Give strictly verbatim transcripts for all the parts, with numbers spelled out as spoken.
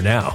now.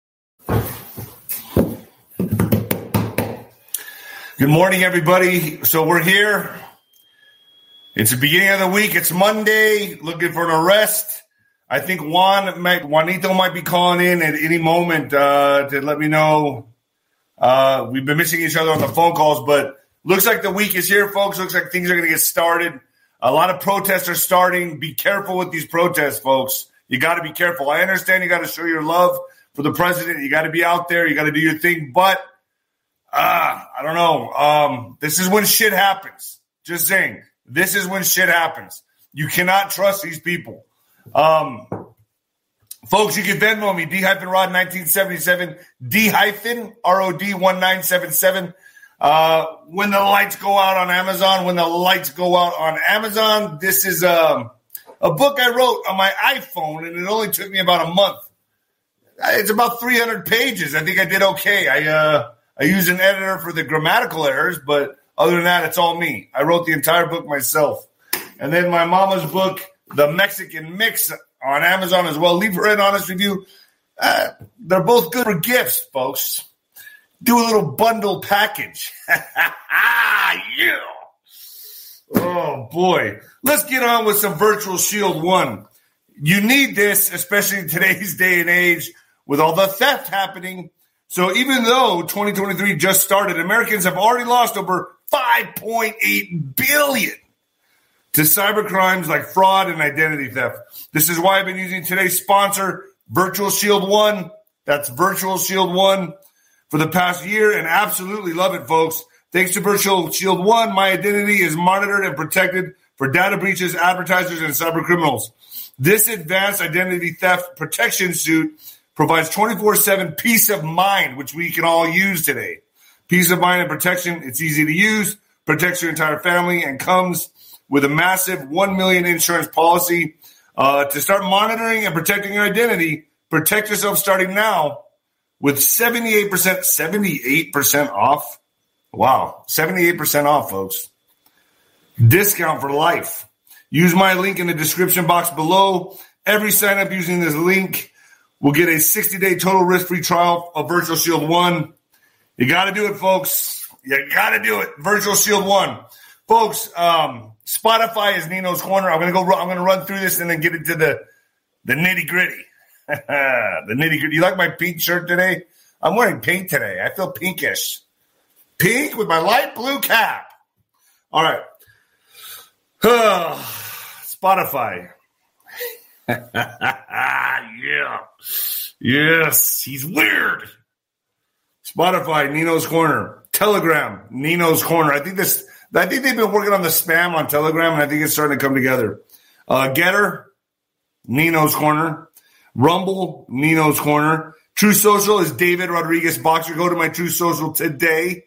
Good morning, everybody. So we're here. It's the beginning of the week. It's Monday. Looking for an arrest. I think Juan might, Juanito might be calling in at any moment uh, to let me know. Uh, we've been missing each other on the phone calls, but looks like the week is here, folks. Looks like things are going to get started. A lot of protests are starting. Be careful with these protests, folks. You got to be careful. I understand you got to show your love for the president. You got to be out there. You got to do your thing. But uh, I don't know. Um, this is when shit happens. Just saying. This is when shit happens. You cannot trust these people. Um, folks, you can Venmo me, D hyphen Rod nineteen seventy-seven, D hyphen R O D nineteen seventy-seven. Uh, when the lights go out on Amazon, when the lights go out on Amazon, this is um, a book I wrote on my iPhone, and it only took me about a month. It's about three hundred pages. I think I did okay. I uh, I used an editor for the grammatical errors, but other than that, it's all me. I wrote the entire book myself. And then my mama's book, The Mexican Mix, on Amazon as well. Leave her an honest review. Uh, they're both good for gifts, folks. Do a little bundle package. Yeah. Oh, boy. Let's get on with some Virtual Shield one. You need this, especially in today's day and age, with all the theft happening. So even though twenty twenty-three just started, Americans have already lost over five point eight billion dollars to cyber crimes like fraud and identity theft. This is why I've been using today's sponsor, Virtual Shield one. That's Virtual Shield one. For the past year, and absolutely love it, folks. Thanks to Virtual Shield one, my identity is monitored and protected for data breaches, advertisers, and cyber criminals. This advanced identity theft protection suit provides twenty-four seven peace of mind, which we can all use today. Peace of mind and protection, it's easy to use, protects your entire family, and comes with a massive one million dollars insurance policy. Uh, to start monitoring and protecting your identity, protect yourself starting now. With seventy-eight percent, seventy-eight percent off. Wow, seventy-eight percent off, folks. Discount for life. Use my link in the description box below. Every sign up using this link will get a sixty day total risk-free trial of Virtual Shield one. You got to do it, folks. You got to do it. Virtual Shield one. Folks, um, Spotify is Nino's Corner. I'm going to go I'm going to run through this and then get into the the nitty-gritty. The nitty-gritty. You like my pink shirt today? I'm wearing pink today. I feel pinkish. Pink with my light blue cap. All right. Spotify. Yeah. Yes. He's weird. Spotify, Nino's Corner. Telegram, Nino's Corner. I think this. I think they've been working on the spam on Telegram, and I think it's starting to come together. Uh, Getter, Nino's Corner. Rumble, Nino's Corner. True Social is David Rodriguez Boxer. Go to my True Social today.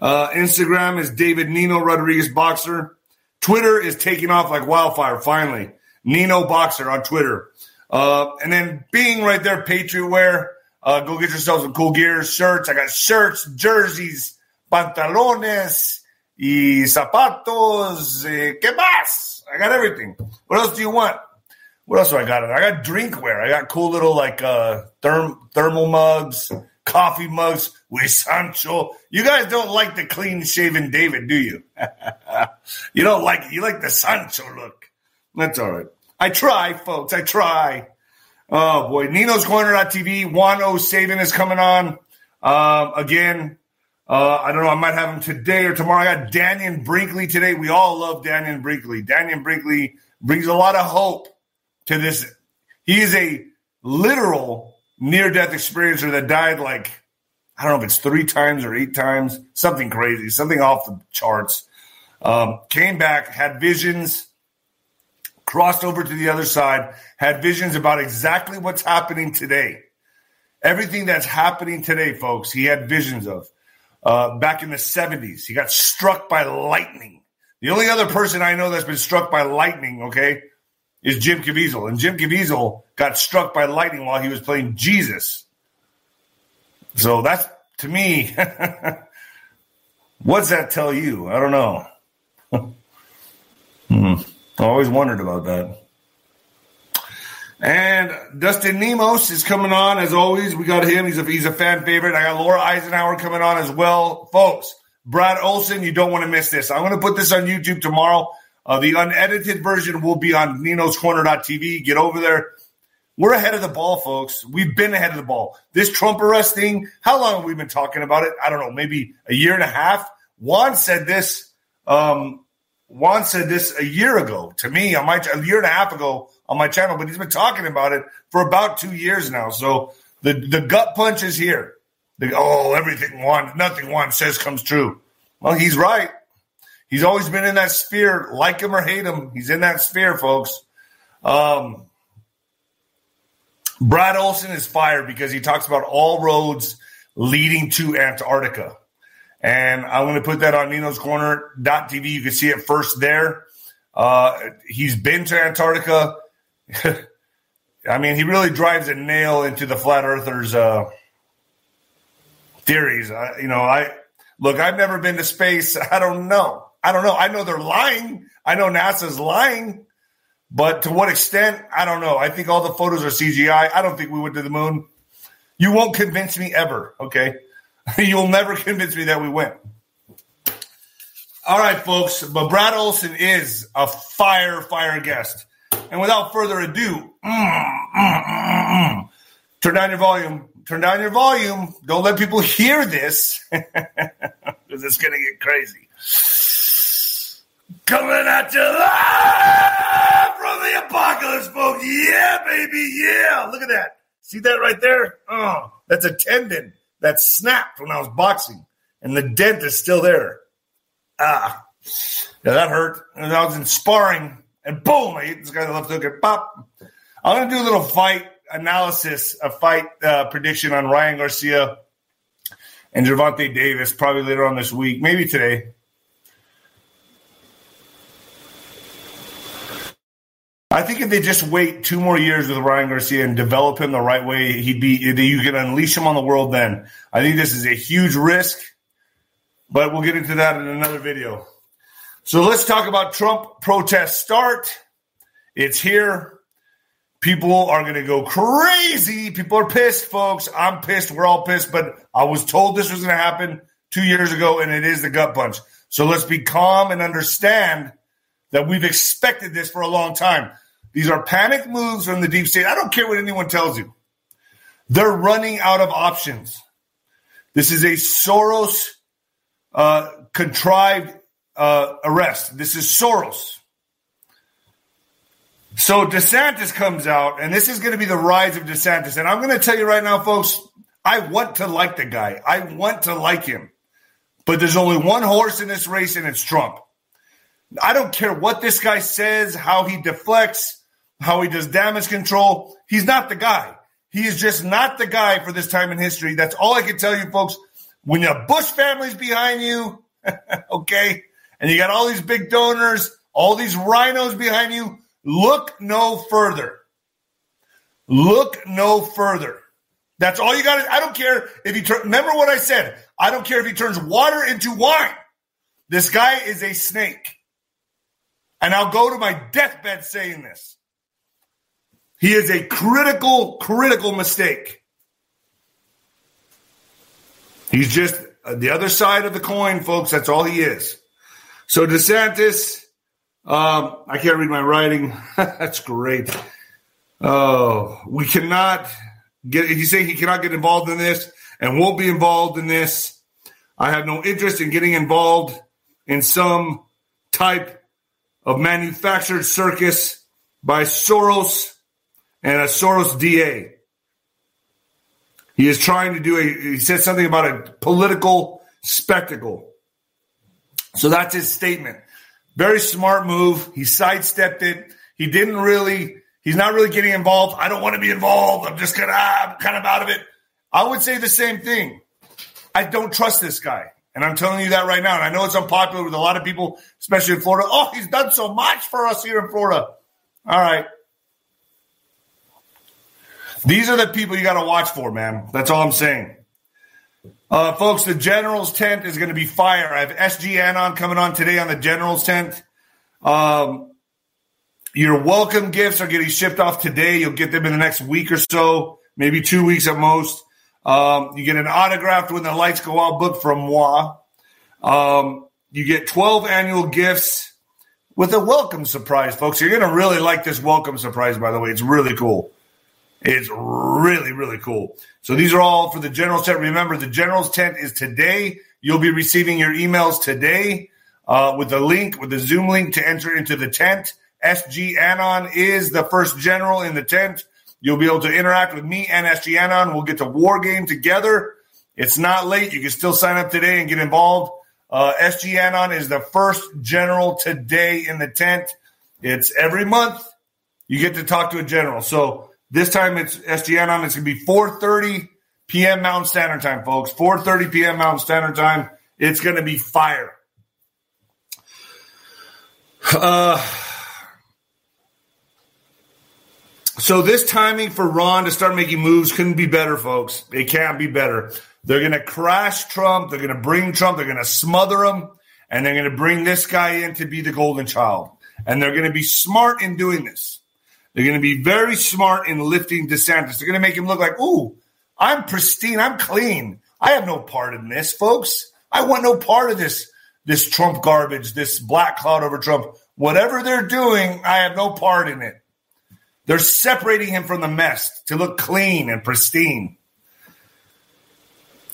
Uh, Instagram is David Nino Rodriguez Boxer. Twitter is taking off like wildfire, finally. Nino Boxer on Twitter. Uh, and then Bing right there, Patriot Wear. Uh, go get yourself some cool gear, shirts. I got shirts, jerseys, pantalones, y zapatos, eh, que más? I got everything. What else do you want? What else do I got? I got drinkware. I got cool little like uh, therm- thermal mugs, coffee mugs with Sancho. You guys don't like the clean-shaven David, do you? You don't like it. You like the Sancho look. That's all right. I try, folks. I try. Oh, boy. Nino's Corner dot T V. Juan O'Savin is coming on um, again. Uh, I don't know. I might have him today or tomorrow. I got Danion Brinkley today. We all love Danion Brinkley. Danion Brinkley brings a lot of hope to this. He is a literal near-death experiencer that died like, I don't know if it's three times or eight times, something crazy, something off the charts. Um, came back, had visions, crossed over to the other side, had visions about exactly what's happening today. Everything that's happening today, folks, he had visions of. Uh, back in the seventies, he got struck by lightning. The only other person I know that's been struck by lightning, okay, is Jim Caviezel. And Jim Caviezel got struck by lightning while he was playing Jesus. So that's, to me, what's that tell you? I don't know. hmm. I always wondered about that. And Dustin Nemos is coming on, as always. We got him. He's a, he's a fan favorite. I got Laura Eisenhower coming on as well. Folks, Brad Olsen, you don't want to miss this. I'm going to put this on YouTube tomorrow. Uh, the unedited version will be on ninos corner dot t v. Get over there. We're ahead of the ball, folks. We've been ahead of the ball. This Trump arrest thing, how long have we been talking about it? I don't know, maybe a year and a half. Juan said this. Um, Juan said this a year ago to me, on my a year and a half ago, on my channel, but he's been talking about it for about two years now. So the, the gut punch is here. The, oh, everything Juan, nothing Juan says comes true. Well, he's right. He's always been in that sphere, like him or hate him. He's in that sphere, folks. Um, Brad Olsen is fired because he talks about all roads leading to Antarctica. And I'm going to put that on ninos corner dot t v. You can see it first there. Uh, he's been to Antarctica. I mean, he really drives a nail into the flat earthers' uh, theories. I, you know, I look, I've never been to space. I don't know. I don't know. I know they're lying. I know NASA's lying. But to what extent, I don't know. I think all the photos are C G I. I don't think we went to the moon. You won't convince me ever, okay? You'll never convince me that we went. All right, folks. But Brad Olsen is a fire, fire guest. And without further ado, mm, mm, mm, mm, turn down your volume. Turn down your volume. Don't let people hear this, because it's going to get crazy. Coming at you live from the apocalypse, folks. Yeah, baby, yeah. Look at that. See that right there? Oh, that's a tendon that snapped when I was boxing, and the dent is still there. Ah, yeah, that hurt. And I was in sparring. And boom, I hit this guy in the left hook and pop. I'm going to do a little fight analysis, a fight uh, prediction on Ryan Garcia and Gervonta Davis probably later on this week, maybe today. I think if they just wait two more years with Ryan Garcia and develop him the right way, he'd be you can unleash him on the world then. I think this is a huge risk, but we'll get into that in another video. So let's talk about Trump protests start. It's here. People are going to go crazy. People are pissed, folks. I'm pissed. We're all pissed. But I was told this was going to happen two years ago, and it is the gut punch. So let's be calm and understand that we've expected this for a long time. These are panic moves from the deep state. I don't care what anyone tells you. They're running out of options. This is a Soros uh, contrived Uh, arrest. This is Soros. So DeSantis comes out, and this is going to be the rise of DeSantis. And I'm going to tell you right now, folks, I want to like the guy. I want to like him. But there's only one horse in this race, and it's Trump. I don't care what this guy says, how he deflects, how he does damage control. He's not the guy. He is just not the guy for this time in history. That's all I can tell you, folks. When your Bush family's behind you, okay, and you got all these big donors, all these rhinos behind you. Look no further. Look no further. That's all you got. I don't care if he turns. Remember what I said. I don't care if he turns water into wine. This guy is a snake. And I'll go to my deathbed saying this. He is a critical, critical mistake. He's just the other side of the coin, folks. That's all he is. So DeSantis, um, I can't read my writing. That's great. Oh, we cannot get, he's saying he cannot get involved in this and won't be involved in this. I have no interest in getting involved in some type of manufactured circus by Soros and a Soros D A. He is trying to do a, he said something about a political spectacle. So that's his statement. Very smart move. He sidestepped it. He didn't really, he's not really getting involved. I don't want to be involved. I'm just going to, ah, I'm kind of out of it. I would say the same thing. I don't trust this guy. And I'm telling you that right now. And I know it's unpopular with a lot of people, especially in Florida. Oh, he's done so much for us here in Florida. All right. These are the people you got to watch for, man. That's all I'm saying. Uh, folks, the General's tent is going to be fire. I have S G Anon coming on today on the General's tent. Um, your welcome gifts are getting shipped off today. You'll get them in the next week or so, maybe two weeks at most. Um, you get an autographed When the Lights Go Out book from moi. Um, you get twelve annual gifts with a welcome surprise, folks. You're going to really like this welcome surprise, by the way. It's really cool. It's really, really cool. So these are all for the General's tent. Remember, the General's tent is today. You'll be receiving your emails today uh, with the link, with the Zoom link to enter into the tent. S G Anon is the first general in the tent. You'll be able to interact with me and S G Anon. We'll get to War Game together. It's not late. You can still sign up today and get involved. Uh, S G Anon is the first general today in the tent. It's every month you get to talk to a general. So this time it's S G Anon. It's going to be four thirty p.m. Mountain Standard Time, folks. four thirty p.m. Mountain Standard Time. It's going to be fire. Uh... So this timing for Ron to start making moves couldn't be better, folks. It can't be better. They're going to crash Trump. They're going to bring Trump. They're going to smother him. And they're going to bring this guy in to be the golden child. And they're going to be smart in doing this. They're going to be very smart in lifting DeSantis. They're going to make him look like, ooh, I'm pristine. I'm clean. I have no part in this, folks. I want no part of this, this Trump garbage, this black cloud over Trump. Whatever they're doing, I have no part in it. They're separating him from the mess to look clean and pristine.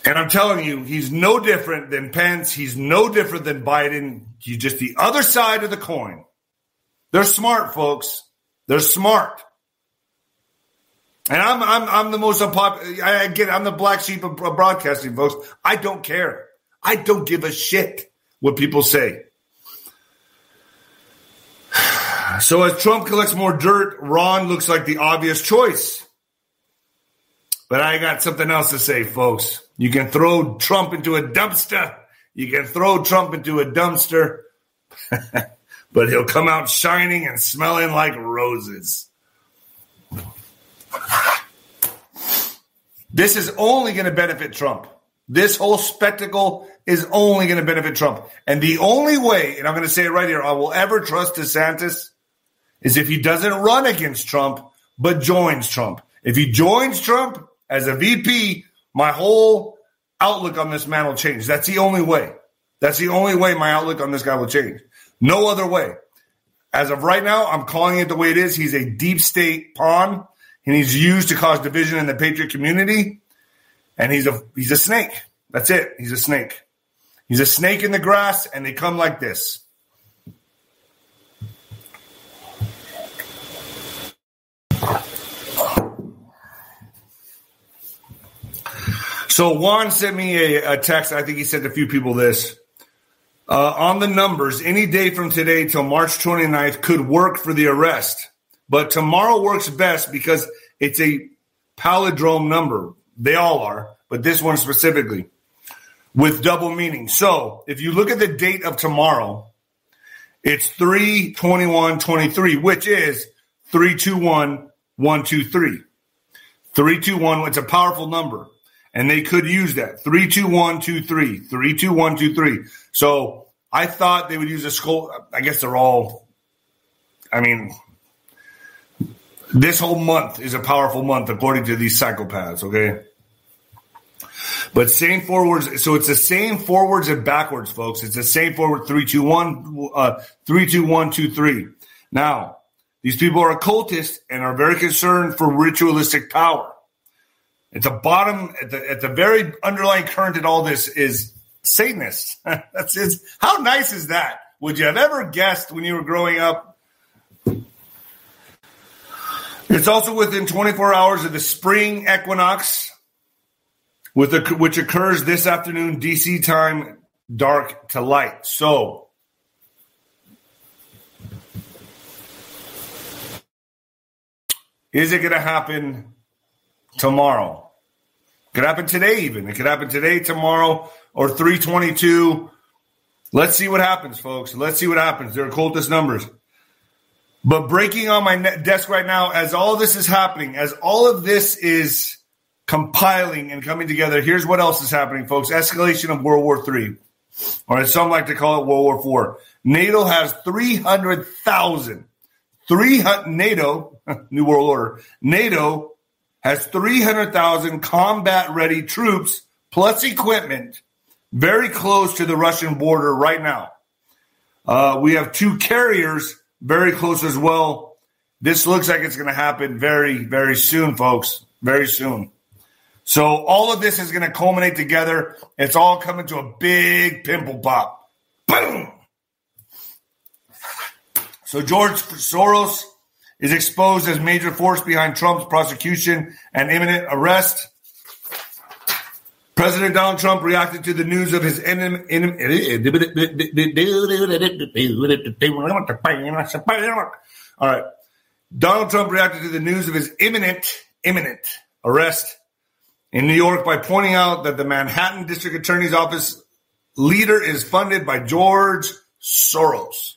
And I'm telling you, he's no different than Pence. He's no different than Biden. He's just the other side of the coin. They're smart, folks. They're smart. And I'm I'm I'm the most unpopular. I, again, I'm the black sheep of broadcasting, folks. I don't care. I don't give a shit what people say. So as Trump collects more dirt, Ron looks like the obvious choice. But I got something else to say, folks. You can throw Trump into a dumpster. You can throw Trump into a dumpster. But he'll come out shining and smelling like roses. This is only going to benefit Trump. This whole spectacle is only going to benefit Trump. And the only way, and I'm going to say it right here, I will ever trust DeSantis is if he doesn't run against Trump, but joins Trump. If he joins Trump as a V P, my whole outlook on this man will change. That's the only way. That's the only way my outlook on this guy will change. No other way. As of right now, I'm calling it the way it is. He's a deep state pawn, and he's used to cause division in the patriot community, and he's a he's a snake. That's it. He's a snake. He's a snake in the grass, and they come like this. So Juan sent me a, a text. I think he sent a few people this. Uh, on the numbers, any day from today till March twenty-ninth could work for the arrest. But tomorrow works best because it's a palindrome number. They all are, but this one specifically with double meaning. So if you look at the date of tomorrow, it's three twenty-one twenty-three, which is three two one one two three. three two one, it's a powerful number. And they could use that. three two one two three. three two one two three. So I thought they would use a skull. I guess they're all, I mean, this whole month is a powerful month according to these psychopaths, okay? But same forwards, so it's the same forwards and backwards, folks. It's the same forward three two one, uh, three two one two three. Now, these people are occultists and are very concerned for ritualistic power. At the bottom, at the at the very underlying current in all this is Satanists. That's his. How nice is that? Would you have ever guessed when you were growing up? It's also within twenty-four hours of the spring equinox, with a, which occurs this afternoon, D C time, dark to light. So, is it going to happen tomorrow? Could happen today even. It could happen today, tomorrow, or three twenty-two. Let's see what happens, folks. Let's see what happens. They're cultist numbers. But breaking on my desk right now, as all this is happening, as all of this is compiling and coming together, here's what else is happening, folks. Escalation of World War Three, or as some like to call it, World War Four. NATO has three hundred thousand. three hundred, NATO, New World Order, NATO has three hundred thousand combat-ready troops plus equipment very close to the Russian border right now. Uh, we have two carriers very close as well. This looks like it's going to happen very, very soon, folks, very soon. So all of this is going to culminate together. It's all coming to a big pimple pop. Boom! So George Soros is exposed as major force behind Trump's prosecution and imminent arrest. President Donald Trump reacted to the news of his enemy. All right. Donald Trump reacted to the news of his imminent, imminent arrest in New York by pointing out that the Manhattan District Attorney's Office leader is funded by George Soros.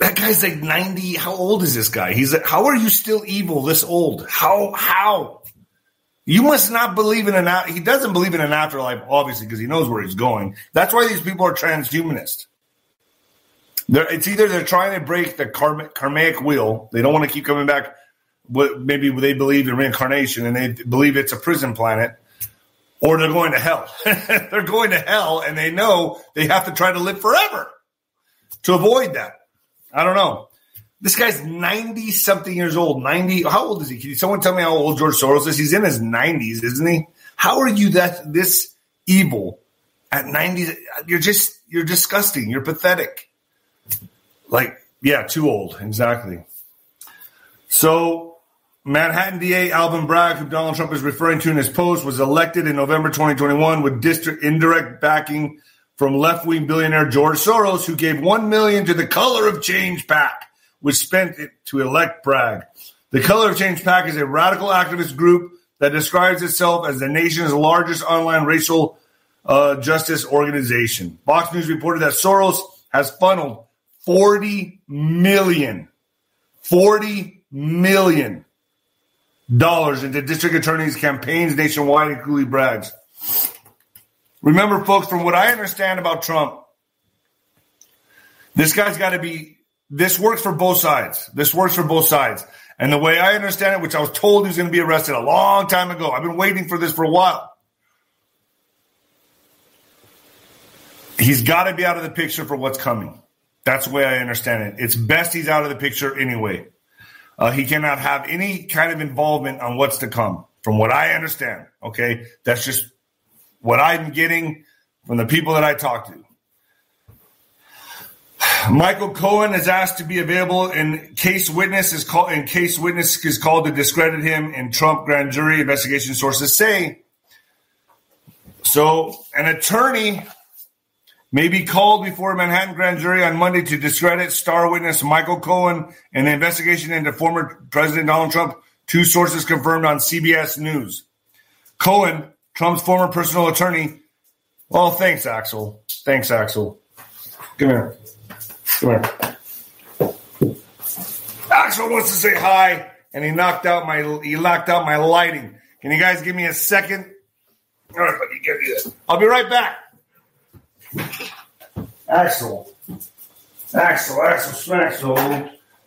That guy's like ninety. How old is this guy? He's like, how are you still evil this old? How, how? You must not believe in an, he doesn't believe in an afterlife, obviously, because he knows where he's going. That's why these people are transhumanist. They're, it's either they're trying to break the karmic, karmic wheel. They don't want to keep coming back. Maybe they believe in reincarnation and they believe it's a prison planet, or they're going to hell. They're going to hell and they know they have to try to live forever to avoid that. I don't know. This guy's ninety-something years old. ninety. How old is he? Can someone tell me how old George Soros is? He's in his nineties, isn't he? How are you that this evil at ninety? You're just you're disgusting. You're pathetic. Like, yeah, too old. Exactly. So Manhattan D A Alvin Bragg, who Donald Trump is referring to in his post, was elected in November twenty twenty-one with district indirect backing from left-wing billionaire George Soros, who gave one million dollars to the Color of Change PAC, which spent it to elect Bragg. The Color of Change PAC is a radical activist group that describes itself as the nation's largest online racial uh, justice organization. Fox News reported that Soros has funneled forty million dollars, forty million dollars into district attorneys' campaigns nationwide, including Bragg's. Remember, folks, from what I understand about Trump, this guy's got to be, this works for both sides. This works for both sides. And the way I understand it, which I was told he was going to be arrested a long time ago. I've been waiting for this for a while. He's got to be out of the picture for what's coming. That's the way I understand it. It's best he's out of the picture anyway. Uh, he cannot have any kind of involvement on what's to come, from what I understand. Okay, that's just what I'm getting from the people that I talk to. Michael Cohen is asked to be available in case witness is called in case witness is called to discredit him in Trump grand jury investigation, sources say. So an attorney may be called before a Manhattan grand jury on Monday to discredit star witness Michael Cohen in the investigation into former President Donald Trump, two sources confirmed on C B S News. Cohen, Trump's former personal attorney. Oh, thanks, Axel. Thanks, Axel. Come here. Come here. Axel wants to say hi, and he knocked out my he locked out my lighting. Can you guys give me a second? All right, let me give you this. I'll be right back. Axel. Axel. Axel. Axel.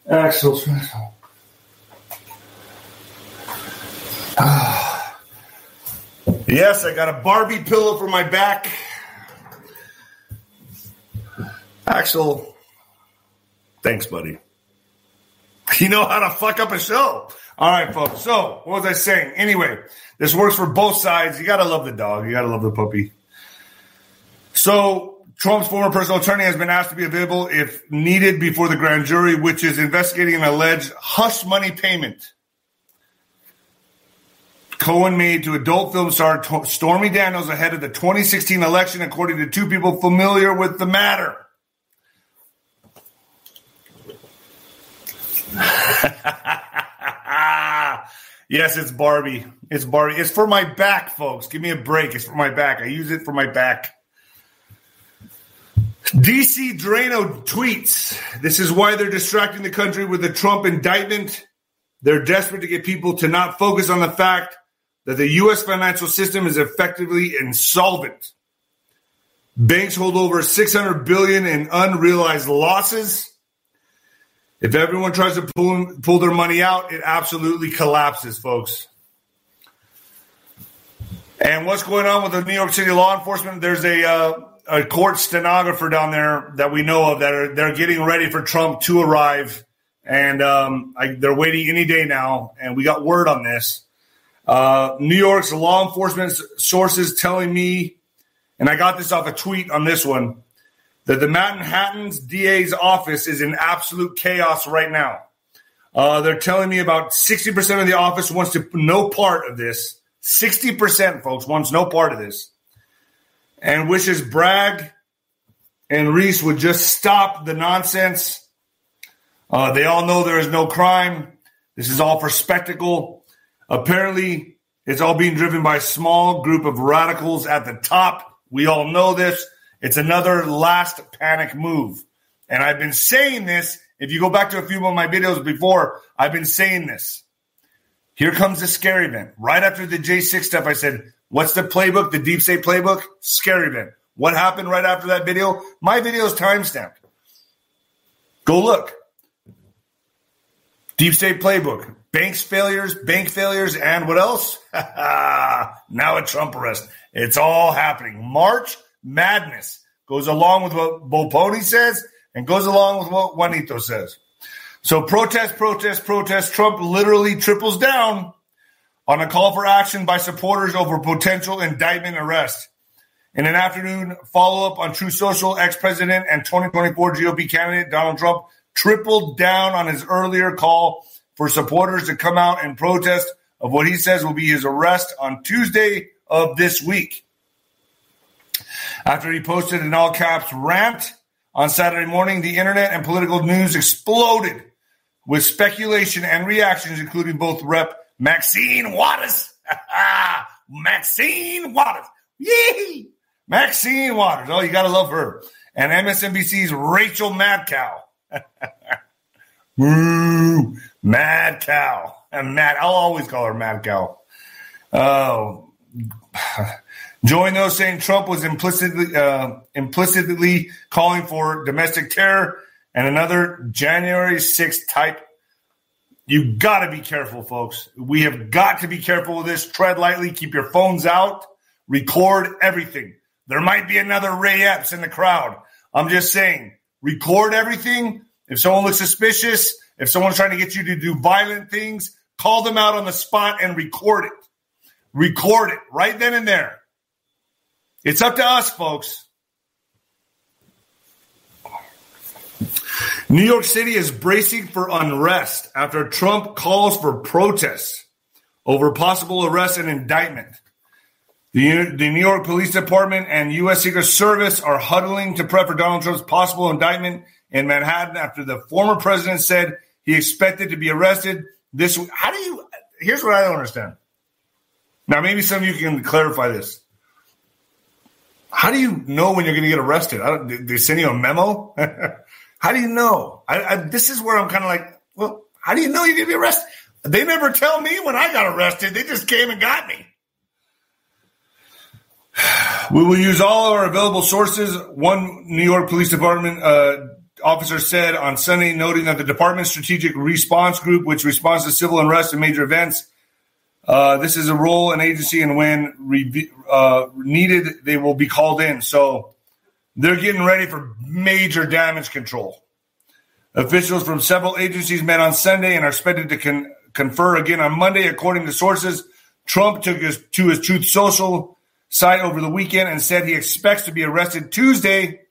Axel. Axel. Ah. Yes, I got a Barbie pillow for my back. Axel, thanks, buddy. You know how to fuck up a show. All right, folks. So, what was I saying? Anyway, this works for both sides. You got to love the dog. You got to love the puppy. So, Trump's former personal attorney has been asked to be available if needed before the grand jury, which is investigating an alleged hush money payment Cohen made to adult film star Stormy Daniels ahead of the twenty sixteen election, according to two people familiar with the matter. Yes, it's Barbie. It's Barbie. It's for my back, folks. Give me a break. It's for my back. I use it for my back. D C Drano tweets, this is why they're distracting the country with the Trump indictment. They're desperate to get people to not focus on the fact that the U S financial system is effectively insolvent. Banks hold over six hundred billion dollars in unrealized losses. If everyone tries to pull, pull their money out, it absolutely collapses, folks. And what's going on with the New York City law enforcement? There's a uh, a court stenographer down there that we know of that are they're getting ready for Trump to arrive, and um, I, they're waiting any day now. And we got word on this. Uh, New York's law enforcement sources telling me, and I got this off a tweet on this one, that the Manhattan's D A's office is in absolute chaos right now. Uh, they're telling me about sixty percent of the office wants to no part of this. sixty percent, folks, wants no part of this. And wishes Bragg and Reese would just stop the nonsense. Uh, they all know there is no crime. This is all for spectacle. Apparently, it's all being driven by a small group of radicals at the top. We all know this. It's another last panic move. And I've been saying this. If you go back to a few of my videos before, I've been saying this. Here comes the scary event. Right after the J six stuff, I said, what's the playbook, the deep state playbook? Scary event. What happened right after that video? My video is timestamped. Go look. Deep state playbook. Banks failures, bank failures, and what else? Now a Trump arrest. It's all happening. March Madness goes along with what Boponi says and goes along with what Juanito says. So protest, protest, protest. Trump literally triples down on a call for action by supporters over potential indictment arrest. In an afternoon follow-up on True Social, ex-president and twenty twenty-four G O P candidate Donald Trump tripled down on his earlier call for supporters to come out and protest of what he says will be his arrest on Tuesday of this week. After he posted an all-caps rant on Saturday morning, the internet and political news exploded with speculation and reactions, including both Rep Maxine Waters. Maxine Waters. Yee! Maxine Waters. Oh, you got to love her. And M S N B C's Rachel Maddow. Ooh, Mad Cow. And Mad, I'll always call her Mad Cow. Oh, join those saying Trump was implicitly uh, implicitly calling for domestic terror and another January sixth type. You got to be careful, folks. We have got to be careful with this. Tread lightly. Keep your phones out. Record everything. There might be another Ray Epps in the crowd. I'm just saying, record everything. If someone looks suspicious, if someone's trying to get you to do violent things, call them out on the spot and record it. Record it right then and there. It's up to us, folks. New York City is bracing for unrest after Trump calls for protests over possible arrest and indictment. The, the New York Police Department and U S Secret Service are huddling to prep for Donald Trump's possible indictment in Manhattan after the former president said he expected to be arrested this week. How do you – here's what I don't understand. Now, maybe some of you can clarify this. How do you know when you're going to get arrested? I don't, did they send you a memo? How do you know? I, I, this is where I'm kind of like, well, how do you know you're going to be arrested? They never tell me when I got arrested. They just came and got me. We will use all our available sources, one New York Police Department uh, officer said on Sunday, noting that the department's strategic response group, which responds to civil unrest and major events, Uh, this is a role and agency, and when re- uh, needed, they will be called in. So they're getting ready for major damage control. Officials from several agencies met on Sunday and are expected to con- confer again on Monday. According to sources, Trump took his, to his Truth Social site over the weekend and said he expects to be arrested Tuesday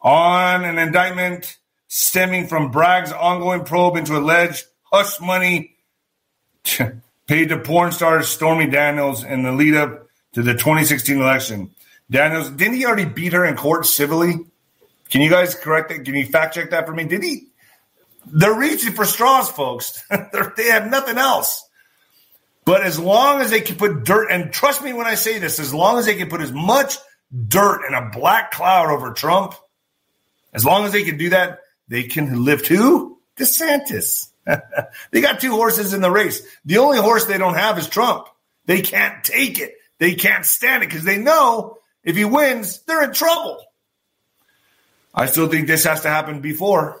on an indictment stemming from Bragg's ongoing probe into alleged hush money paid to porn star Stormy Daniels in the lead-up to the twenty sixteen election. Daniels, didn't he already beat her in court civilly? Can you guys correct that? Can you fact-check that for me? Did he? They're reaching for straws, folks. They have nothing else. But as long as they can put dirt, and trust me when I say this, as long as they can put as much dirt and a black cloud over Trump, as long as they can do that, they can lift who? DeSantis. They got two horses in the race. The only horse they don't have is Trump. They can't take it. They can't stand it because they know if he wins, they're in trouble. I still think this has to happen before.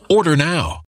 Order now.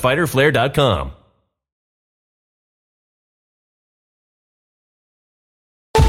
fighter flare dot com.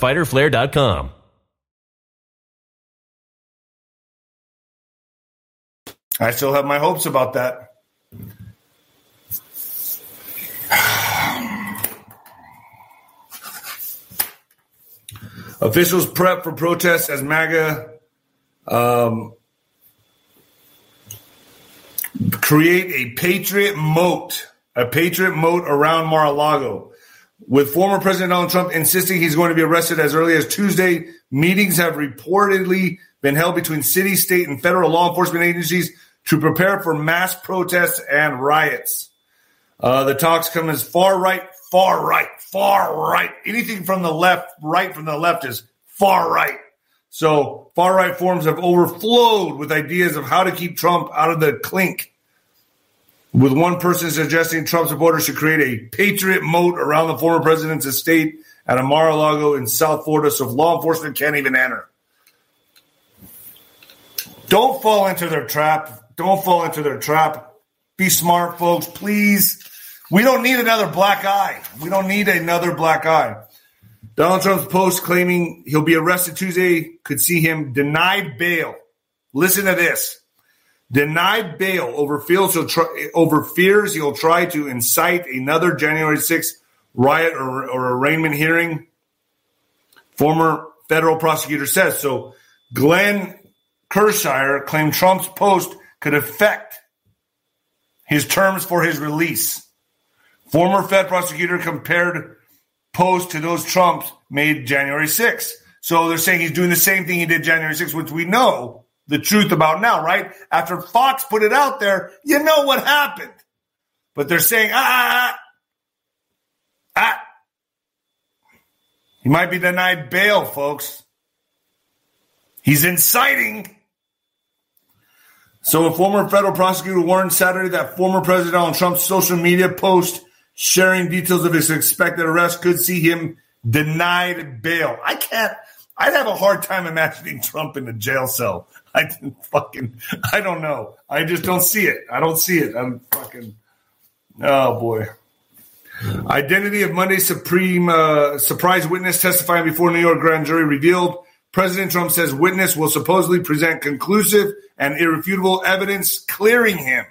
fighter flare dot com. I still have my hopes about that. Officials prep for protests as MAGA um, create a patriot moat, a patriot moat around Mar-a-Lago. With former President Donald Trump insisting he's going to be arrested as early as Tuesday, meetings have reportedly been held between city, state, and federal law enforcement agencies to prepare for mass protests and riots. Uh, the talks come as far right, far right, far right. Anything from the left, right from the left is far right. So far right forums have overflowed with ideas of how to keep Trump out of the clink, with one person suggesting Trump supporters should create a patriot moat around the former president's estate at a Mar-a-Lago in South Florida so law enforcement can't even enter. Don't fall into their trap. Don't fall into their trap. Be smart, folks, please. We don't need another black eye. We don't need another black eye. Donald Trump's post claiming he'll be arrested Tuesday could see him denied bail. Listen to this. Denied bail over fears he'll try to incite another January sixth riot or, or arraignment hearing, former federal prosecutor says. So Glenn Kershire claimed Trump's post could affect his terms for his release. Former Fed prosecutor compared post to those Trump made January sixth. So they're saying he's doing the same thing he did January sixth, which we know the truth about now, right? After Fox put it out there, you know what happened. But they're saying, ah, ah, ah. He might be denied bail, folks. He's inciting. So a former federal prosecutor warned Saturday that former President Donald Trump's social media post sharing details of his expected arrest could see him denied bail. I can't, I'd have a hard time imagining Trump in a jail cell. I didn't fucking, I don't know. I just don't see it. I don't see it. I'm fucking, oh boy. Identity of Monday's Supreme uh, surprise witness testifying before New York grand jury revealed. President Trump says witness will supposedly present conclusive and irrefutable evidence clearing him.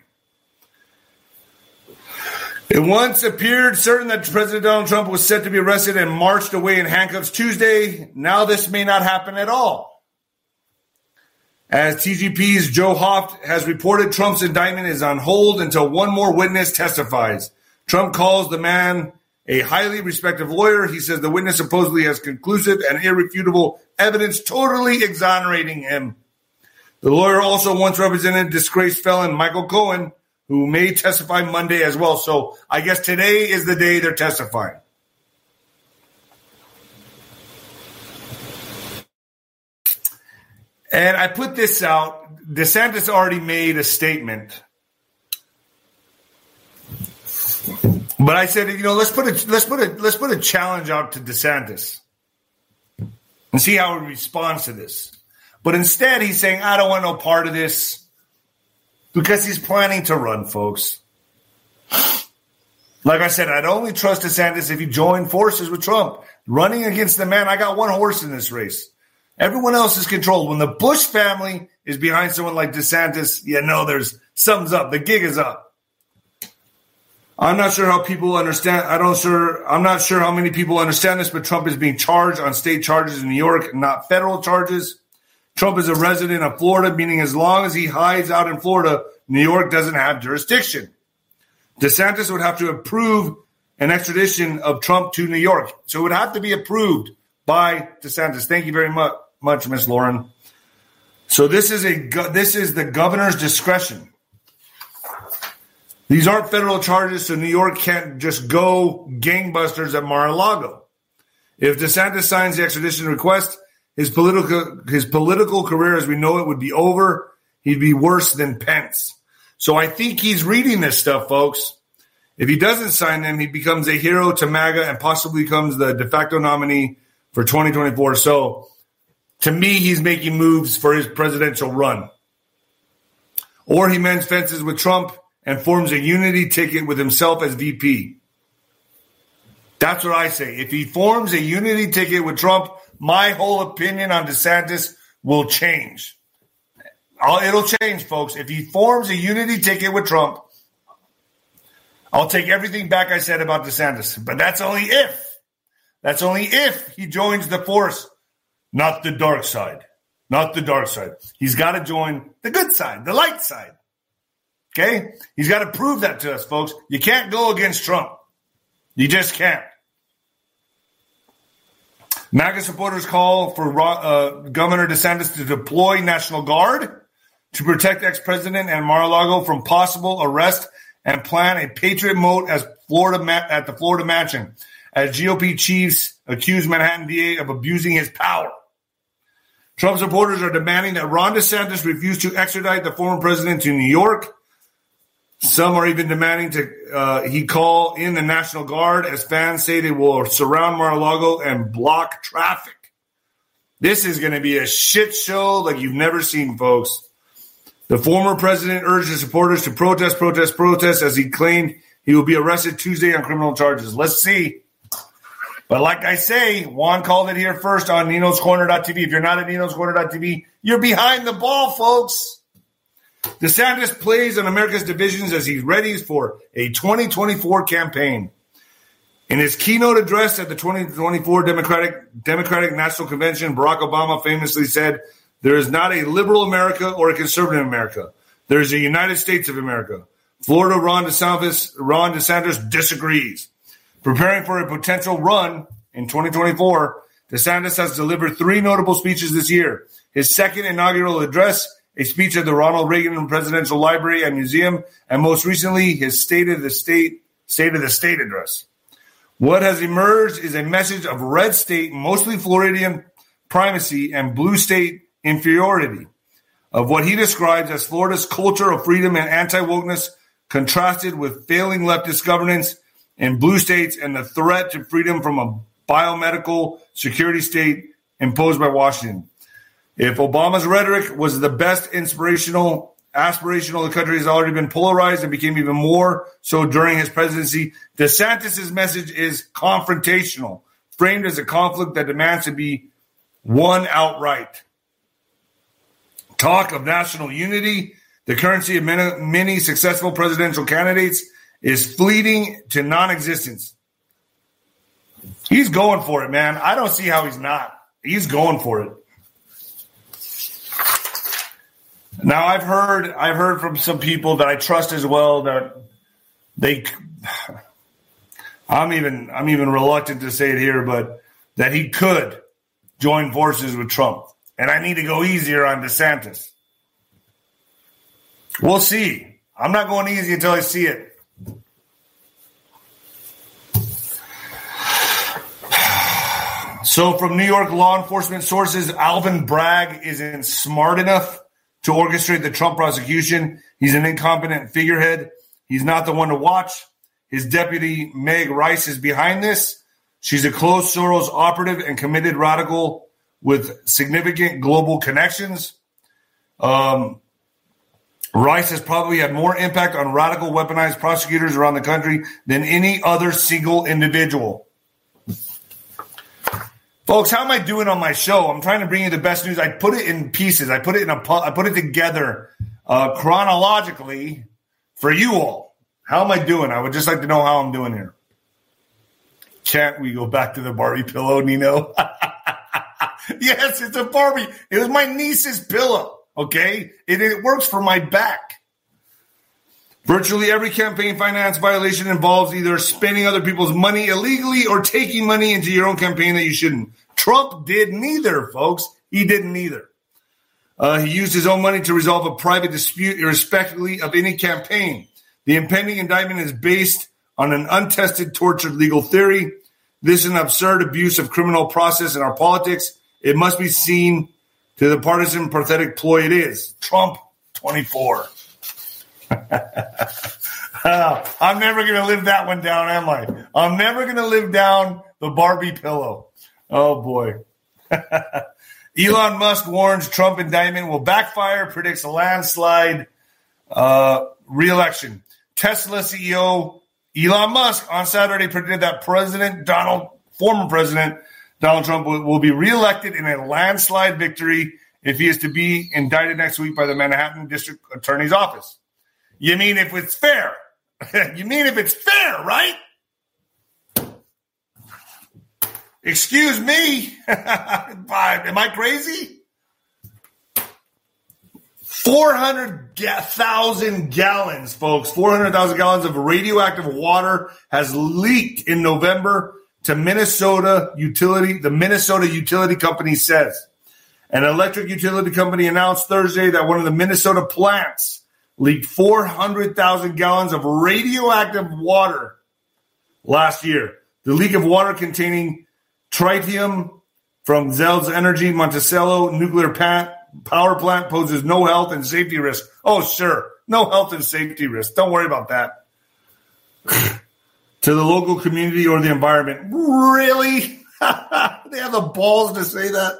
It once appeared certain that President Donald Trump was set to be arrested and marched away in handcuffs Tuesday. Now this may not happen at all. As T G P's Joe Hoft has reported, Trump's indictment is on hold until one more witness testifies. Trump calls the man a highly respected lawyer. He says the witness supposedly has conclusive and irrefutable evidence totally exonerating him. The lawyer also once represented disgraced felon Michael Cohen, who may testify Monday as well. So I guess today is the day they're testifying. And I put this out. DeSantis already made a statement. But I said, you know, let's put a let's put a let's put a challenge out to DeSantis and see how he responds to this. But instead he's saying, I don't want no part of this. Because he's planning to run, folks. Like I said, I'd only trust DeSantis if he joined forces with Trump. Running against the man, I got one horse in this race. Everyone else is controlled. When the Bush family is behind someone like DeSantis, you know there's something's up. The gig is up. I'm not sure how people understand. I don't sure. I'm not sure how many people understand this, but Trump is being charged on state charges in New York, not federal charges. Trump is a resident of Florida, meaning as long as he hides out in Florida, New York doesn't have jurisdiction. DeSantis would have to approve an extradition of Trump to New York. So it would have to be approved by DeSantis. Thank you very much, much, Miss Lauren. So this is a this is the governor's discretion. These aren't federal charges, so New York can't just go gangbusters at Mar-a-Lago. If DeSantis signs the extradition request, His political his political career, as we know it, would be over. He'd be worse than Pence. So I think he's reading this stuff, folks. If he doesn't sign them, he becomes a hero to MAGA and possibly becomes the de facto nominee for twenty twenty-four. So to me, he's making moves for his presidential run. Or he mends fences with Trump and forms a unity ticket with himself as V P. That's what I say. If he forms a unity ticket with Trump, my whole opinion on DeSantis will change. I'll, it'll change, folks. If he forms a unity ticket with Trump, I'll take everything back I said about DeSantis. But that's only if. That's only if he joins the force, not the dark side. Not the dark side. He's got to join the good side, the light side. Okay? He's got to prove that to us, folks. You can't go against Trump. You just can't. MAGA supporters call for uh, Governor DeSantis to deploy National Guard to protect ex-president and Mar-a-Lago from possible arrest and plan a patriot moat as Florida ma- at the Florida mansion as G O P chiefs accuse Manhattan D A of abusing his power. Trump supporters are demanding that Ron DeSantis refuse to extradite the former president to New York. Some are even demanding to uh, he call in the National Guard as fans say they will surround Mar-a-Lago and block traffic. This is going to be a shit show like you've never seen, folks. The former president urged his supporters to protest, protest, protest as he claimed he will be arrested Tuesday on criminal charges. Let's see. But like I say, Juan called it here first on Ninos Corner dot T V. If you're not at Ninos Corner dot T V, you're behind the ball, folks. DeSantis plays on America's divisions as he readies for a twenty twenty-four campaign. In his keynote address at the twenty twenty-four Democratic Democratic National Convention, Barack Obama famously said, "There is not a liberal America or a conservative America. There is a United States of America." Florida Ron DeSantis, Ron DeSantis disagrees. Preparing for a potential run in twenty twenty-four, DeSantis has delivered three notable speeches this year. His second inaugural address, a speech at the Ronald Reagan Presidential Library and Museum, and most recently, his State of the State, State of the State address. What has emerged is a message of red state, mostly Floridian primacy and blue state inferiority of what he describes as Florida's culture of freedom and anti-wokeness contrasted with failing leftist governance in blue states and the threat to freedom from a biomedical security state imposed by Washington. If Obama's rhetoric was the best inspirational, aspirational, the country has already been polarized and became even more so during his presidency. DeSantis' message is confrontational, framed as a conflict that demands to be won outright. Talk of national unity, the currency of many, many successful presidential candidates, is fleeting to non-existence. He's going for it, man. I don't see how he's not. He's going for it. Now I've heard I've heard from some people that I trust as well that they I'm even I'm even reluctant to say it here, but that he could join forces with Trump. And I need to go easier on DeSantis. We'll see. I'm not going easy until I see it. So from New York law enforcement sources, Alvin Bragg isn't smart enough to orchestrate the Trump prosecution. He's an incompetent figurehead. He's not the one to watch. His deputy, Meg Rice, is behind this. She's a close Soros operative and committed radical with significant global connections. Um, Rice has probably had more impact on radical weaponized prosecutors around the country than any other single individual. Folks, how am I doing on my show? I'm trying to bring you the best news. I put it in pieces. I put it in a. I put it together uh, chronologically for you all. How am I doing? I would just like to know how I'm doing here. Can't we go back to the Barbie pillow, Nino? Yes, it's a Barbie. It was my niece's pillow. Okay, it, it works for my back. Virtually every campaign finance violation involves either spending other people's money illegally or taking money into your own campaign that you shouldn't. Trump did neither, folks. He didn't either. Uh, he used his own money to resolve a private dispute irrespectively of any campaign. The impending indictment is based on an untested, tortured legal theory. This is an absurd abuse of criminal process in our politics. It must be seen to the partisan, pathetic ploy it is. Trump twenty-four. oh, I'm never going to live that one down, am I? I'm never going to live down the Barbie pillow. Oh, boy. Elon Musk warns Trump indictment will backfire, predicts a landslide uh, re-election. Tesla C E O Elon Musk on Saturday predicted that President Donald, former President Donald Trump will, will be re-elected in a landslide victory if he is to be indicted next week by the Manhattan District Attorney's Office. You mean if it's fair? You mean if it's fair, right? Excuse me. Am I crazy? four hundred thousand gallons, folks. four hundred thousand gallons of radioactive water has leaked in November to Minnesota utility. The Minnesota utility company says. An electric utility company announced Thursday that one of the Minnesota plants leaked four hundred thousand gallons of radioactive water last year. The leak of water containing tritium from Xcel Energy Monticello nuclear power plant poses no health and safety risk. Oh, sure, no health and safety risk. Don't worry about that. To the local community or the environment. Really? They have the balls to say that?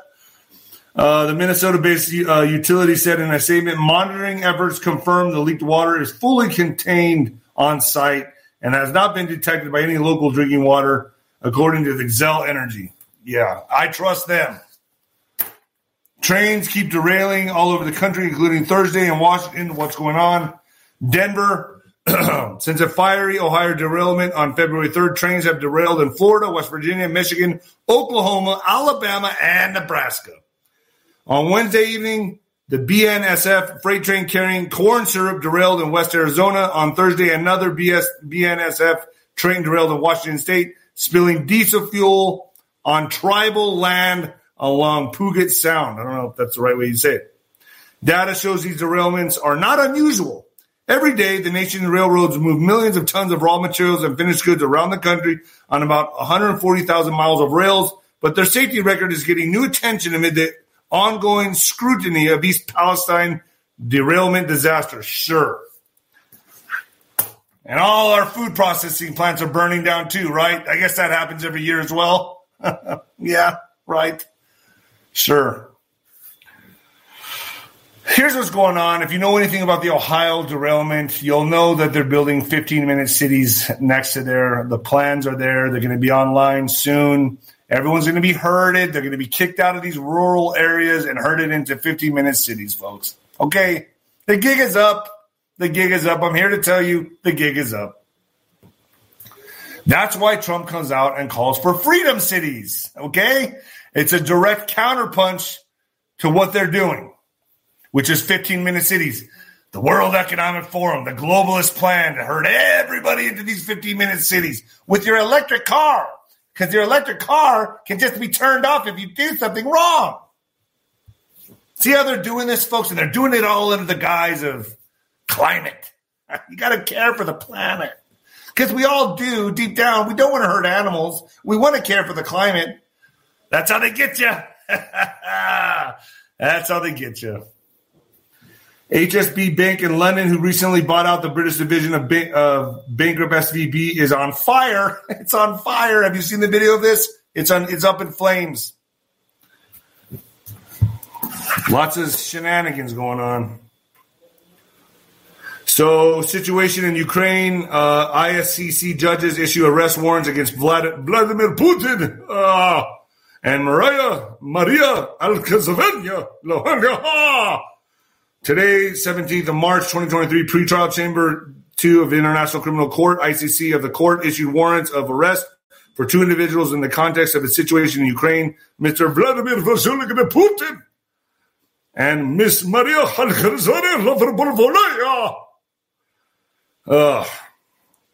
Uh, the Minnesota-based uh, utility said in a statement, monitoring efforts confirm the leaked water is fully contained on site and has not been detected by any local drinking water, according to the Xcel Energy. Yeah, I trust them. Trains keep derailing all over the country, including Thursday in Washington. What's going on? Denver, Since a fiery Ohio derailment on February third, trains have derailed in Florida, West Virginia, Michigan, Oklahoma, Alabama, and Nebraska. On Wednesday evening, the B N S F freight train carrying corn syrup derailed in West Arizona. On Thursday, another B S, B N S F train derailed in Washington State, spilling diesel fuel on tribal land along Puget Sound. I don't know if that's the right way you say it. Data shows these derailments are not unusual. Every day, the nation's railroads move millions of tons of raw materials and finished goods around the country on about one hundred forty thousand miles of rails, but their safety record is getting new attention amid the ongoing scrutiny of East Palestine derailment disaster. Sure. And all our food processing plants are burning down too, right? I guess that happens every year as well. Yeah, right. Sure. Here's what's going on. If you know anything about the Ohio derailment, you'll know that they're building fifteen-minute cities next to there. The plans are there. They're going to be online soon. Everyone's going to be herded. They're going to be kicked out of these rural areas and herded into fifteen-minute cities, folks. Okay, the gig is up. The gig is up. I'm here to tell you the gig is up. That's why Trump comes out and calls for freedom cities, okay? It's a direct counterpunch to what they're doing, which is fifteen-minute cities, the World Economic Forum, the globalist plan to herd everybody into these fifteen-minute cities with your electric car, because your electric car can just be turned off if you do something wrong. See how they're doing this, folks? And they're doing it all under the guise of climate. You got to care for the planet, because we all do deep down. We don't want to hurt animals. We want to care for the climate. That's how they get you. That's how they get you. H S B Bank in London, who recently bought out the British division of, bank, of bankrupt S V B, is on fire. It's on fire. Have you seen the video of this? It's on. It's up in flames. Lots of shenanigans going on. So, situation in Ukraine. Uh, I S C C judges issue arrest warrants against Vlad- Vladimir Putin uh, and Maria Maria Alekseyevna Lvova-Belova. Today, seventeenth of March, twenty twenty-three, pretrial chamber two of the International Criminal Court, I C C of the court, issued warrants of arrest for two individuals in the context of the situation in Ukraine, Mister Vladimir Vladimir Putin and Miss Maria Alekseyevna Lvova-Belova. Uh,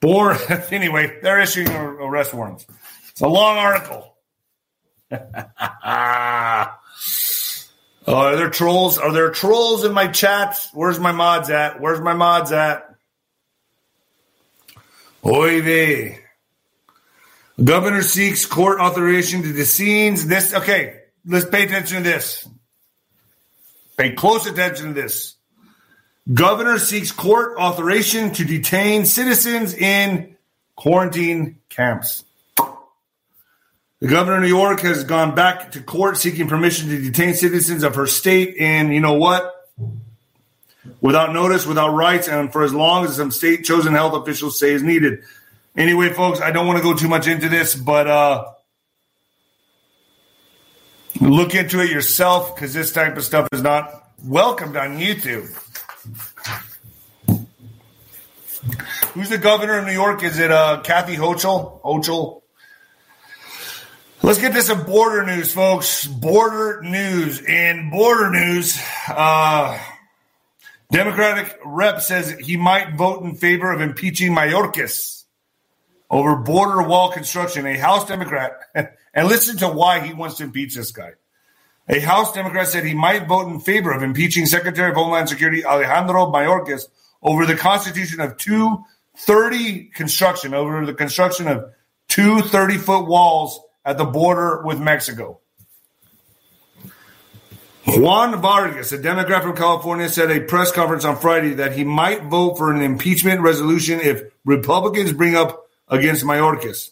born, anyway, they're issuing arrest warrants. It's a long article. Oh, are there trolls? Are there trolls in my chats? Where's my mods at? Where's my mods at? Oy vey. Governor seeks court authorization to the scenes. This, okay, let's pay attention to this. Pay close attention to this. Governor seeks court authorization to detain citizens in quarantine camps. The governor of New York has gone back to court seeking permission to detain citizens of her state, and you know what? Without notice, without rights, and for as long as some state chosen health officials say is needed. Anyway, folks, I don't want to go too much into this, but uh, look into it yourself, because this type of stuff is not welcomed on YouTube. Who's the governor of New York? Is it uh, Kathy Hochul? Hochul? Let's get this in border news, folks. Border news. In border news, uh, Democratic rep says he might vote in favor of impeaching Mayorkas over border wall construction. A House Democrat, and listen to why he wants to impeach this guy. A House Democrat said he might vote in favor of impeaching Secretary of Homeland Security Alejandro Mayorkas over the constitution of two thirty construction, over the construction of two thirty-foot walls at the border with Mexico. Juan Vargas, a Democrat from California, said at a press conference on Friday that he might vote for an impeachment resolution if Republicans bring up against Mayorkas,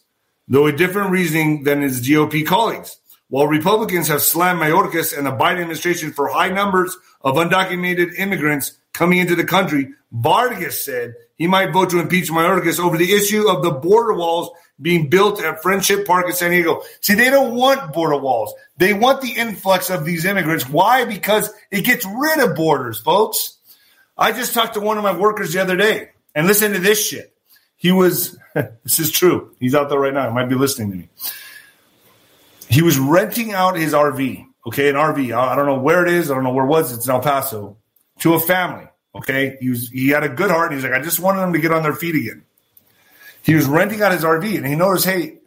though a different reasoning than his G O P colleagues. While Republicans have slammed Mayorkas and the Biden administration for high numbers of undocumented immigrants coming into the country, Vargas said he might vote to impeach Mayorkas over the issue of the border walls being built at Friendship Park in San Diego. See, they don't want border walls. They want the influx of these immigrants. Why? Because it gets rid of borders, folks. I just talked to one of my workers the other day. And listen to this shit. He was, this is true. He's out there right now. He might be listening to me. He was renting out his R V, okay, an R V. I don't know where it is. I don't know where it was. It's in El Paso. To a family, okay? He was, he had a good heart. He's like, I just wanted them to get on their feet again. He was renting out his R V, and he noticed, hey,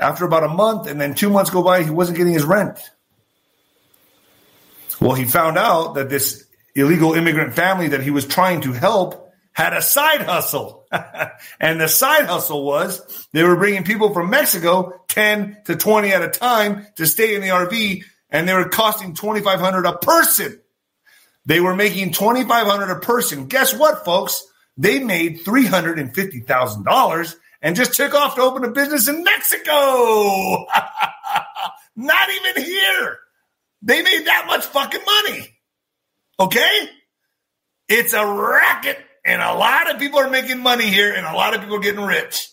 after about a month and then two months go by, he wasn't getting his rent. Well, he found out that this illegal immigrant family that he was trying to help had a side hustle. And the side hustle was they were bringing people from Mexico ten to twenty at a time to stay in the R V, and they were costing twenty-five hundred dollars a person. They were making twenty-five hundred dollars a person. Guess what, folks? They made three hundred fifty thousand dollars and just took off to open a business in Mexico. Not even here. They made that much fucking money. Okay? It's a racket, and a lot of people are making money here, and a lot of people are getting rich.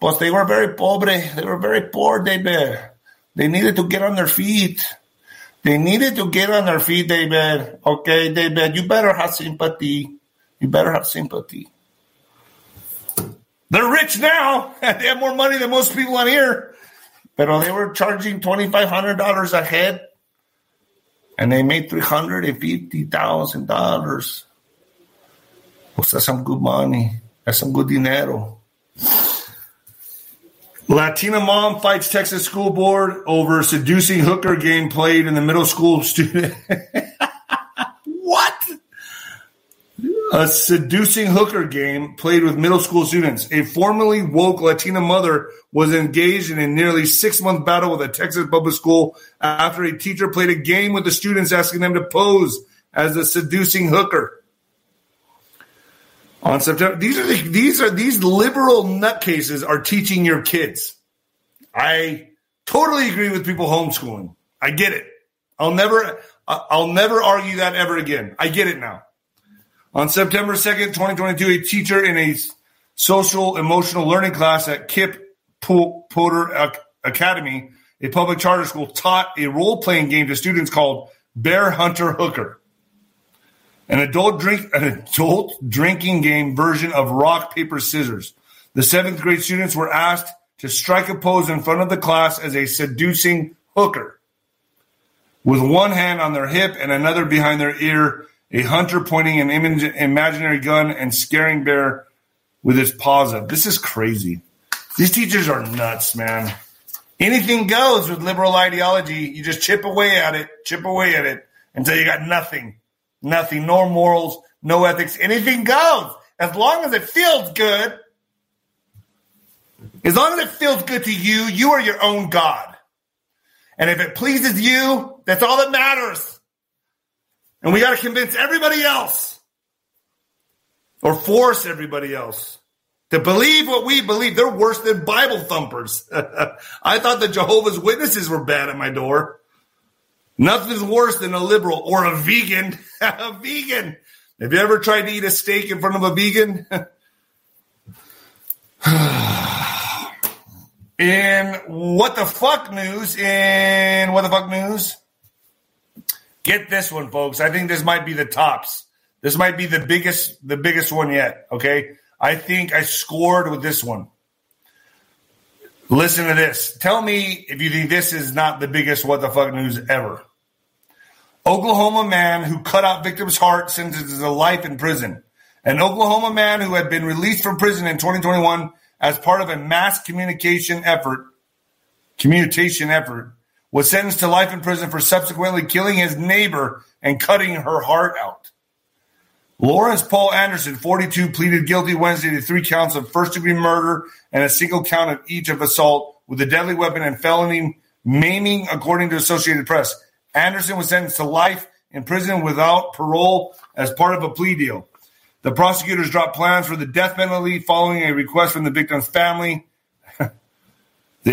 But they were very pobre. They were very poor, David. They needed to get on their feet. They needed to get on their feet, David. Okay, David, you better have sympathy. You better have sympathy. They're rich now. They have more money than most people on here. But they were charging twenty-five hundred dollars a head, and they made three hundred fifty thousand dollars. Well, that's some good money. That's some good dinero. Latina mom fights Texas school board over seducing hooker game played in the middle school student. What? A seducing hooker game played with middle school students. A formerly woke Latina mother was engaged in a nearly six-month battle with a Texas public school after a teacher played a game with the students, asking them to pose as a seducing hooker. On September, these are the, these are these liberal nutcases are teaching your kids. I totally agree with people homeschooling. I get it. I'll never I'll never argue that ever again. I get it now. On September second, twenty twenty-two, a teacher in a social emotional learning class at Kip Potter Academy, a public charter school, taught a role playing game to students called Bear Hunter Hooker. An adult drink, an adult drinking game version of rock, paper, scissors. The seventh grade students were asked to strike a pose in front of the class as a seducing hooker. With one hand on their hip and another behind their ear, a hunter pointing an image, imaginary gun and scaring bear with his paws up. This is crazy. These teachers are nuts, man. Anything goes with liberal ideology. You just chip away at it, chip away at it until you got nothing. Nothing, no morals, no ethics. Anything goes as long as it feels good. As long as it feels good to you, you are your own God. And if it pleases you, that's all that matters. And we got to convince everybody else or force everybody else to believe what we believe. They're worse than Bible thumpers. I thought the Jehovah's Witnesses were bad at my door. Nothing's worse than a liberal or a vegan. A vegan. Have you ever tried to eat a steak in front of a vegan? In what the fuck news? In what the fuck news? Get this one, folks. I think this might be the tops. This might be the biggest, the biggest one yet. Okay. I think I scored with this one. Listen to this. Tell me if you think this is not the biggest what the fuck news ever. Oklahoma man who cut out victim's heart sentences to life in prison. An Oklahoma man who had been released from prison in twenty twenty-one as part of a mass communication effort, commutation effort, was sentenced to life in prison for subsequently killing his neighbor and cutting her heart out. Lawrence Paul Anderson, forty-two, pleaded guilty Wednesday to three counts of first-degree murder and a single count of each of assault with a deadly weapon and felony maiming, according to Associated Press. Anderson was sentenced to life in prison without parole as part of a plea deal. The prosecutors dropped plans for the death penalty following a request from the victim's family. The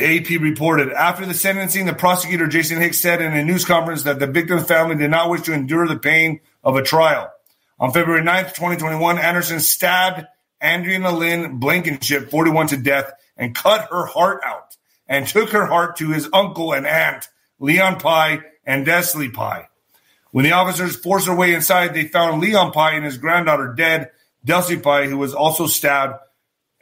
A P reported, after the sentencing, the prosecutor, Jason Hicks, said in a news conference that the victim's family did not wish to endure the pain of a trial. On February ninth, twenty twenty-one, Anderson stabbed Andrea Lynn Blankenship, forty-one, to death and cut her heart out and took her heart to his uncle and aunt, Leon Pye and Desley Pye. When the officers forced her way inside, they found Leon Pye and his granddaughter dead Desley Pye, who was also stabbed,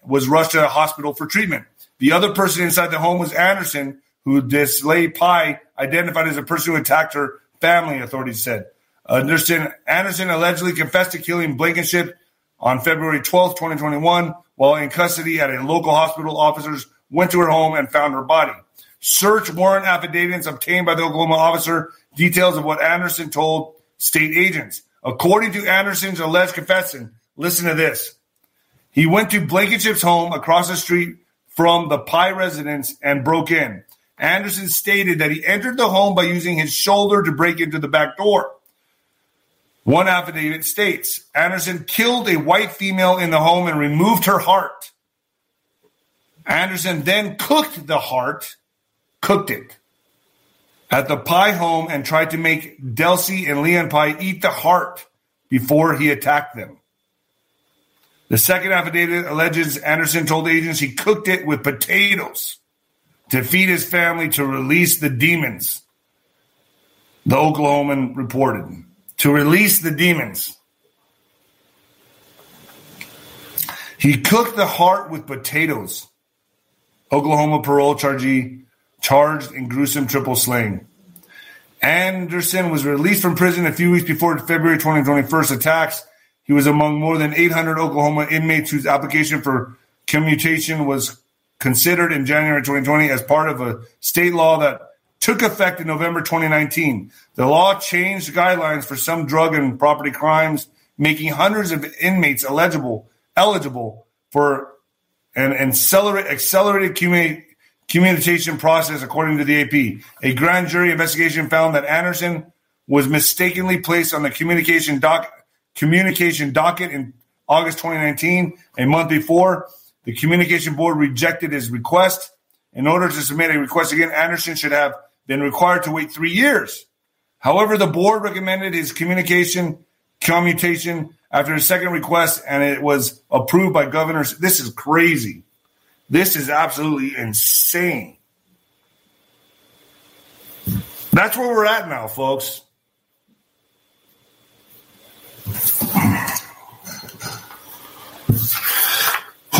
was rushed to the hospital for treatment. The other person inside the home was Anderson, who Desley Pye identified as a person who attacked her family, authorities said. Anderson, Anderson allegedly confessed to killing Blankenship on February twelfth, twenty twenty-one, while in custody at a local hospital. Officers went to her home and found her body. Search warrant affidavits obtained by the Oklahoma officer details of what Anderson told state agents. According to Anderson's alleged confession, listen to this. He went to Blankenship's home across the street from the Pye residence and broke in. Anderson stated that he entered the home by using his shoulder to break into the back door. One affidavit states, Anderson killed a white female in the home and removed her heart. Anderson then cooked the heart, cooked it, at the Pye home and tried to make Delcy and Leon Pye eat the heart before he attacked them. The second affidavit alleges Anderson told agents he cooked it with potatoes to feed his family to release the demons, the Oklahoman reported. To release the demons. He cooked the heart with potatoes. Oklahoma parole chargee charged in gruesome triple slaying. Anderson was released from prison a few weeks before February twenty twenty-one attacks. He was among more than eight hundred Oklahoma inmates whose application for commutation was considered in January twenty twenty as part of a state law that took effect in November twenty nineteen. The law changed guidelines for some drug and property crimes, making hundreds of inmates eligible eligible for an accelerate, accelerated commu- commutation process, according to the A P. A grand jury investigation found that Anderson was mistakenly placed on the communication doc, communication docket in August twenty nineteen, a month before. The communication board rejected his request. In order to submit a request again, Anderson should have been required to wait three years. However, the board recommended his communication commutation after his second request, and it was approved by governors. This is crazy. This is absolutely insane. That's where we're at now, folks.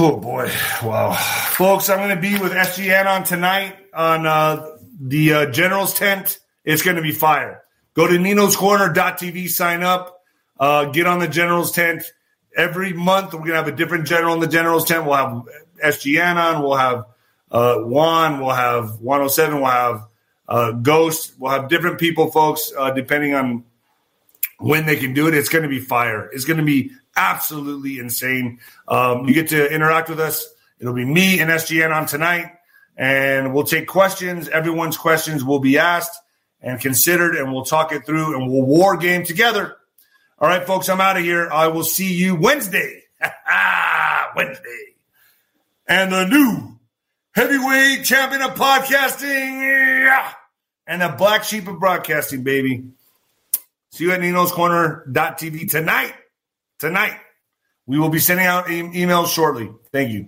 Oh, boy. Wow. Folks, I'm going to be with S G Anon tonight on uh, the uh, General's Tent. It's going to be fire. Go to ninos corner dot t v, sign up, uh, get on the General's Tent. Every month we're going to have a different general in the General's Tent. We'll have S G Anon. We'll have uh, Juan. We'll have Juan O'Savin. We'll have uh, Ghost. We'll have different people, folks, uh, depending on when they can do it. It's going to be fire. It's going to be absolutely insane. Um, you get to interact with us. It'll be me and S G Anon tonight, and we'll take questions. Everyone's questions will be asked and considered, and we'll talk it through, and we'll war game together. All right, folks, I'm out of here. I will see you Wednesday. Wednesday. And the new heavyweight champion of podcasting and the black sheep of broadcasting, baby. See you at ninos corner dot t v tonight. Tonight, we will be sending out emails shortly. Thank you.